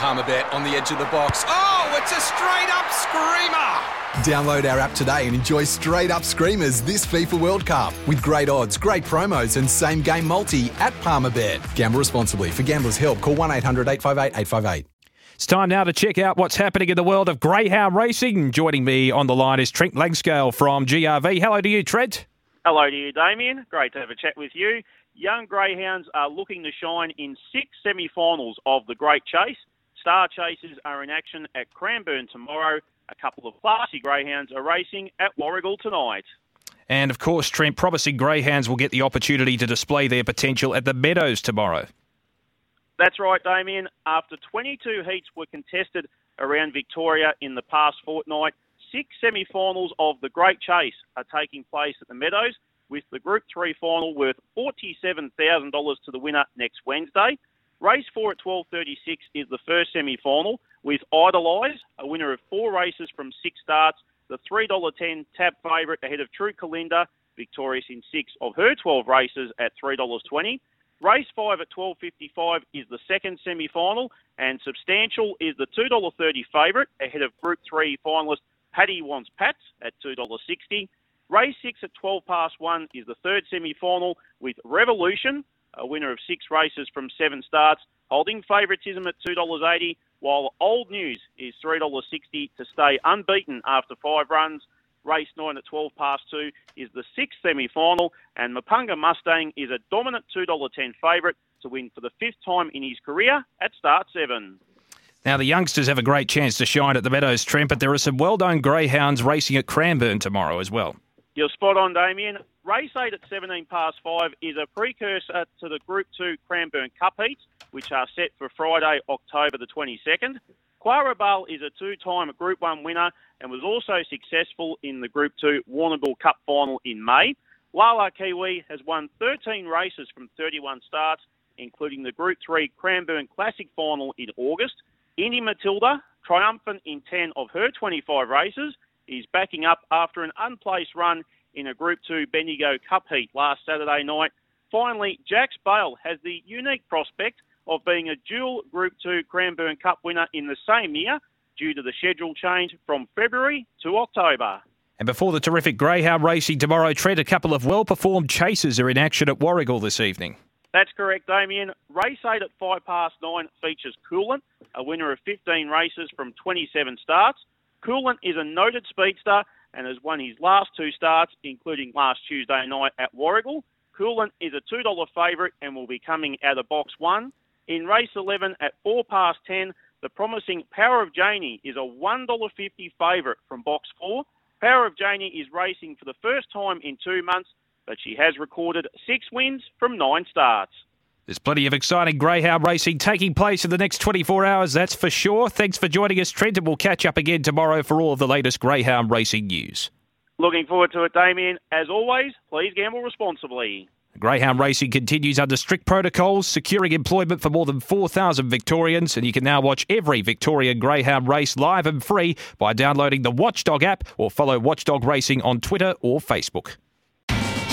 Palmerbet on the edge of the box. Oh, it's a straight-up screamer! Download our app today and enjoy straight-up screamers this FIFA World Cup with great odds, great promos and same-game multi at Palmerbet. Gamble responsibly. For Gambler's Help, call 1-800-858-858. It's time now to check out what's happening in the world of greyhound racing. Joining me on the line is Trent Langskaill from GRV. Hello to you, Trent. Hello to you, Damien. Great to have a chat with you. Young greyhounds are looking to shine in 6 semi-finals of the Great Chase. Star Chasers are in action at Cranbourne tomorrow. A couple of classy greyhounds are racing at Warragul tonight. And of course, Trent, promising greyhounds will get the opportunity to display their potential at the Meadows tomorrow. That's right, Damien. After 22 heats were contested around Victoria in the past fortnight, 6 semi-finals of the Great Chase are taking place at the Meadows, with the Group 3 final worth $47,000 to the winner next Wednesday. Race 4 at 12.36 is the first semi-final, with Idolize, a winner of 4 races from 6 starts, the $3.10 tab favourite ahead of True Calinda, victorious in 6 of her 12 races at $3.20. Race 5 at 12.55 is the second semi-final, and Substantial is the $2.30 favourite ahead of Group 3 finalist Patty Wants Pat at $2.60. Race 6 at 12 past 1 is the third semi-final, with Revolution, a winner of 6 races from 7 starts, holding favouritism at $2.80, while Old News is $3.60 to stay unbeaten after 5 runs. Race 9 at 12 past 2 is the sixth semi-final, and Mapunga Mustang is a dominant $2.10 favourite to win for the 5th time in his career at start 7. Now, the youngsters have a great chance to shine at the Meadows, Trent, but there are some well-known greyhounds racing at Cranbourne tomorrow as well. You're spot on, Damien. Race 8 at 17 past 5 is a precursor to the Group 2 Cranbourne Cup heats, which are set for Friday, October the 22nd. Quarabal is a 2-time Group 1 winner and was also successful in the Group 2 Warragul Cup final in May. Lala Kiwi has won 13 races from 31 starts, including the Group 3 Cranbourne Classic final in August. Indy Matilda, triumphant in 10 of her 25 races, is backing up after an unplaced run in a Group 2 Bendigo Cup heat last Saturday night. Finally, Jax Bale has the unique prospect of being a dual Group 2 Cranbourne Cup winner in the same year due to the schedule change from February to October. And before the terrific greyhound racing tomorrow, Trent, a couple of well-performed chasers are in action at Warragul this evening. That's correct, Damien. Race 8 at 5 past 9 features Coolant, a winner of 15 races from 27 starts. Coolant is a noted speedster and has won his last 2 starts, including last Tuesday night at Warragul. Coolant is a $2 favourite and will be coming out of box 1. In race 11 at 4 past 10, the promising Power of Janie is a $1.50 favourite from box 4. Power of Janie is racing for the first time in 2 months, but she has recorded 6 wins from 9 starts. There's plenty of exciting greyhound racing taking place in the next 24 hours, that's for sure. Thanks for joining us, Trent, and we'll catch up again tomorrow for all of the latest greyhound racing news. Looking forward to it, Damien. As always, please gamble responsibly. Greyhound racing continues under strict protocols, securing employment for more than 4,000 Victorians, and you can now watch every Victorian greyhound race live and free by downloading the Watchdog app or follow Watchdog Racing on Twitter or Facebook.